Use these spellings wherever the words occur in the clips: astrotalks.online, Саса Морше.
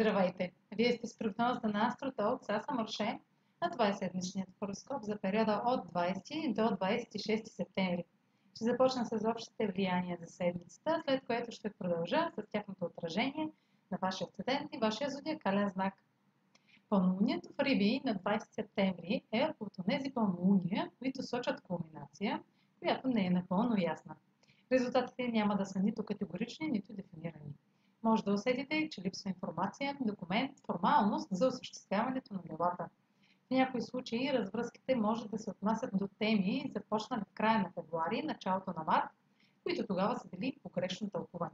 Здравейте! Вие сте с прогнозата на AstroTalks, Саса Морше, а това е седмичният хороскоп за периода от 20 до 26 септември. Ще започна с общите влияния за седмицата, след което ще продължа с тяхното отражение на вашия асцендент и вашия зодиакален знак. Пълнолунието в Риби на 20 септември е от тези пълнолуния, които сочат кулминация, която не е напълно ясна. Резултатите няма да са нито категорични, нито дефинирани. Може да усетите, че липсва информация, документ, формалност за осъществяването на делата. В някои случаи развръзките може да се отнасят до теми, започнали в края на февруари, началото на март, които тогава са били погрешно тълкувани.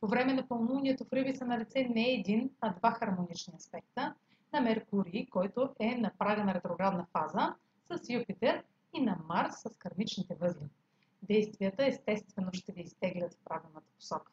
По време на пълнолунието в Риби са на лице не един, а два хармонични аспекта на Меркурий, който е на прага на ретроградна фаза, с Юпитер и на Марс с кърмичните възли. Действията естествено ще ви изтеглят в правилната посока.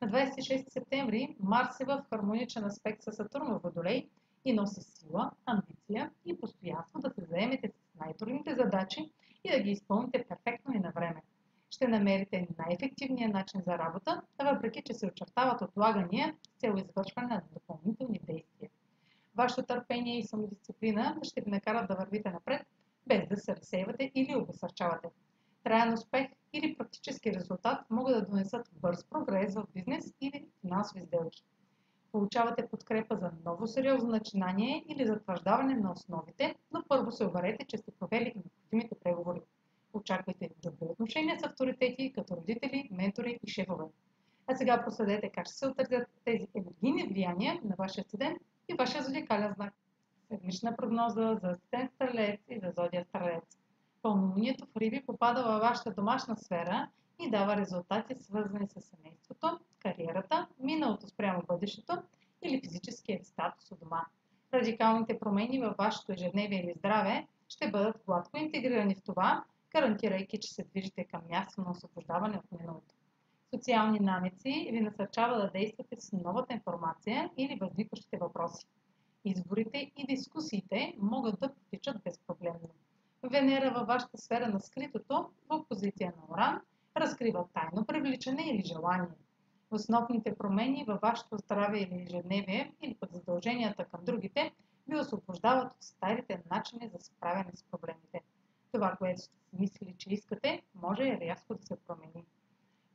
На 26 септември Марс е в хармоничен аспект с Сатурн в Водолей и носи сила, амбиция и постоянство да се заемете с най-трудните задачи и да ги изпълните перфектно и на време. Ще намерите най-ефективния начин за работа, въпреки че се очертават отлагания с цел извършване на допълнителни действия. Вашето търпение и самодисциплина ще ви накарат да вървите напред, без да се разсейвате или обесърчавате. Траен успех или практически резултат могат да донесат бърз прогрес в бизнес или финансови сделки. Получавате подкрепа за ново сериозно начинание или затвърждаване на основите, но първо се уверете, че сте провели необходимите преговори. Очаквайте добри отношения с авторитети, като родители, ментори и шефове. А сега проследете как ще се отразят тези енергийни влияния на вашия асцендент и вашия зодиакален знак. Седмична прогноза за асцендент Стрелец и за зодия Стрелец. Пълнолунието в Риби попада във вашата домашна сфера и дава резултати, свързани с семейството, кариерата, миналото спрямо бъдещето или физическия статус от дома. Радикалните промени във вашето ежедневие или здраве ще бъдат гладко интегрирани в това, гарантирайки, че се движите към място на освобождаване от миналото. Социални намеци ви насърчава да действате с новата информация или възникващите въпроси. Изборите и дискусиите могат да протичат безпроблемно. Венера във вашата сфера на скритото, в позиция на Оран, разкрива тайно привличане или желание. Основните промени във вашето здраве или ежедневие или пък задълженията към другите ви освобождават от старите начини за справяне с проблемите. Това, което сте мислили, че искате, може рязко да се промени.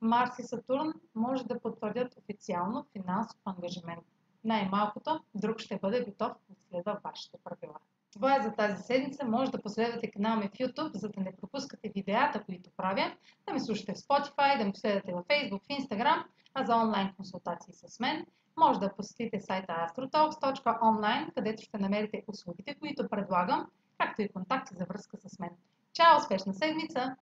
Марс и Сатурн може да потвърдят официално финансов ангажимент. Най-малкото, друг ще бъде готов да следва вашите правила. Това е за тази седмица. Може да последвате канала ми в YouTube, за да не пропускате видеята, които правя, да ме слушате в Spotify, да ме следвате във Facebook, в Instagram, а за онлайн консултации с мен може да посетите сайта astrotalks.online, където ще намерите услугите, които предлагам, както и контакти за връзка с мен. Чао! Успешна седмица!